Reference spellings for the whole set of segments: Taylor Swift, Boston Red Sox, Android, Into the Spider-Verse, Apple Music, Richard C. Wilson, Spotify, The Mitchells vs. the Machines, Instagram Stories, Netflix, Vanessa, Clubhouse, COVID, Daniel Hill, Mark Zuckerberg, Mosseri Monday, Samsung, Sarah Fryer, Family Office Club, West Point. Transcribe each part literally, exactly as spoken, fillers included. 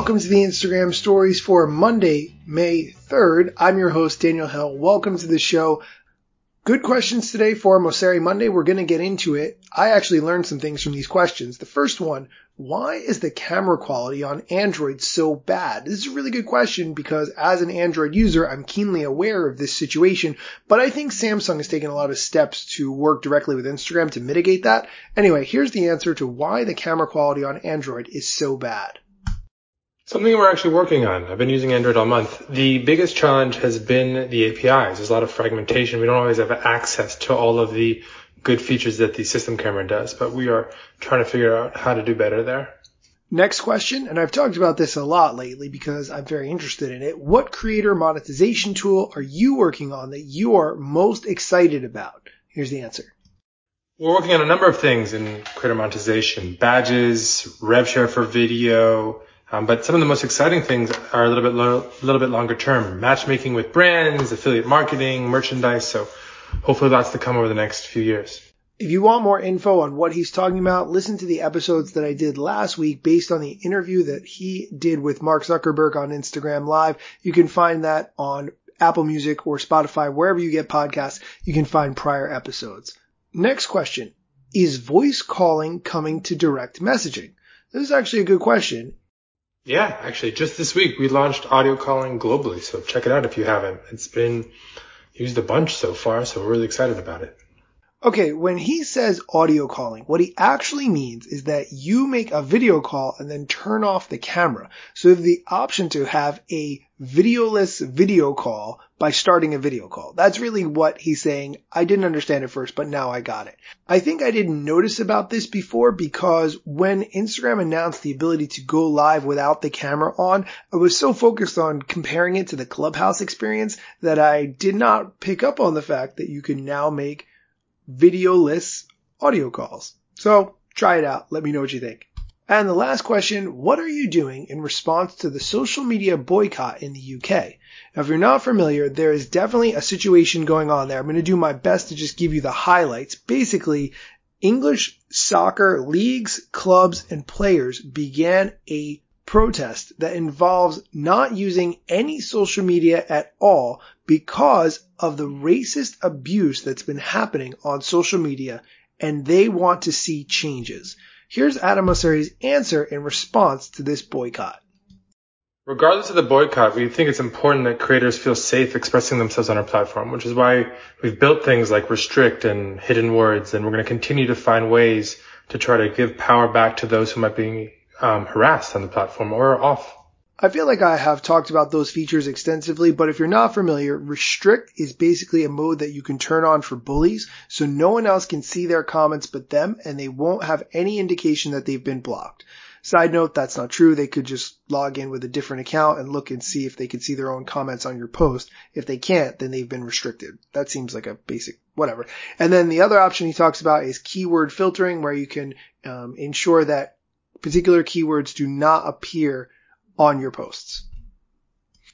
Welcome to the Instagram Stories for Monday, May third. I'm your host, Daniel Hill. Welcome to the show. Good questions today for Mosseri Monday. We're going to get into it. I actually learned some things from these questions. The first one, why is the camera quality on Android so bad? This is a really good question because as an Android user, I'm keenly aware of this situation, but I think Samsung has taken a lot of steps to work directly with Instagram to mitigate that. Anyway, here's the answer to why the camera quality on Android is so bad. Something we're actually working on. I've been using Android all month. The biggest challenge has been the A P Is. There's a lot of fragmentation. We don't always have access to all of the good features that the system camera does, but we are trying to figure out how to do better there. Next question, and I've talked about this a lot lately because I'm very interested in it. What creator monetization tool are you working on that you are most excited about? Here's the answer. We're working on a number of things in creator monetization. Badges, rev share for video, Um, but some of the most exciting things are a little bit lo- little bit longer term. Matchmaking with brands, affiliate marketing, merchandise. So hopefully lots to come over the next few years. If you want more info on what he's talking about, listen to the episodes that I did last week based on the interview that he did with Mark Zuckerberg on Instagram Live. You can find that on Apple Music or Spotify, wherever you get podcasts. You can find prior episodes. Next question. Is voice calling coming to direct messaging? This is actually a good question. Yeah, actually, just this week, we launched audio calling globally, so check it out if you haven't. It's been used a bunch so far, so we're really excited about it. Okay, when he says audio calling, what he actually means is that you make a video call and then turn off the camera. So the option to have a videoless video call by starting a video call. That's really what he's saying. I didn't understand it first, but now I got it. I think I didn't notice about this before because when Instagram announced the ability to go live without the camera on, I was so focused on comparing it to the Clubhouse experience that I did not pick up on the fact that you can now make videoless audio calls. So try it out. Let me know what you think. And the last question, what are you doing in response to the social media boycott in the U K? Now, if you're not familiar, there is definitely a situation going on there. I'm going to do my best to just give you the highlights. Basically, English soccer leagues, clubs, and players began a protest that involves not using any social media at all because of the racist abuse that's been happening on social media, and they want to see changes. Here's Adam Mosseri's answer in response to this boycott. Regardless of the boycott, we think it's important that creators feel safe expressing themselves on our platform, which is why we've built things like Restrict and Hidden Words, and we're going to continue to find ways to try to give power back to those who might be Um, harassed on the platform or off. I feel like I have talked about those features extensively, but if you're not familiar, Restrict is basically a mode that you can turn on for bullies, so no one else can see their comments but them, and they won't have any indication that they've been blocked. Side note, that's not true. They could just log in with a different account and look and see if they can see their own comments on your post. If they can't, then they've been restricted. That seems like a basic whatever. And then the other option he talks about is keyword filtering, where you can um, ensure that particular keywords do not appear on your posts.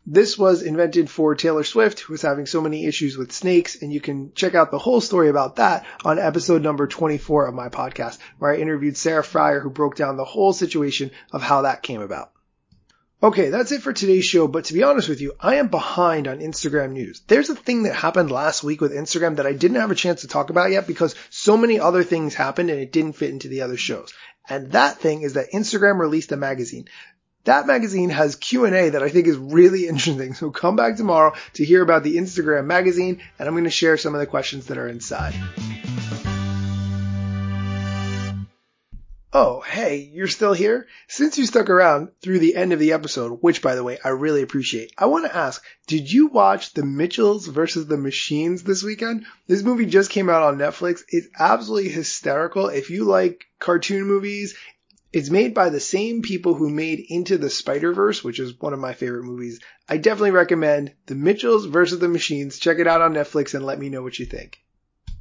This was invented for Taylor Swift, who was having so many issues with snakes, and you can check out the whole story about that on episode number twenty-four of my podcast, where I interviewed Sarah Fryer, who broke down the whole situation of how that came about. Okay, that's it for today's show, but to be honest with you, I am behind on Instagram news. There's a thing that happened last week with Instagram that I didn't have a chance to talk about yet because so many other things happened and it didn't fit into the other shows. And that thing is that Instagram released a magazine. That magazine has Q and A that I think is really interesting. So come back tomorrow to hear about the Instagram magazine, and I'm going to share some of the questions that are inside. Oh, hey, you're still here? Since you stuck around through the end of the episode, which, by the way, I really appreciate, I want to ask, did you watch The Mitchells versus the Machines this weekend? This movie just came out on Netflix. It's absolutely hysterical. If you like cartoon movies, it's made by the same people who made Into the Spider-Verse, which is one of my favorite movies. I definitely recommend The Mitchells versus the Machines. Check it out on Netflix and let me know what you think.